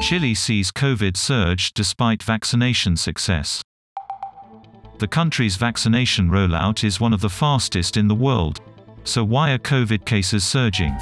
Chile sees COVID surge despite vaccination success. The country's vaccination rollout is one of the fastest in the world, so why are COVID cases surging?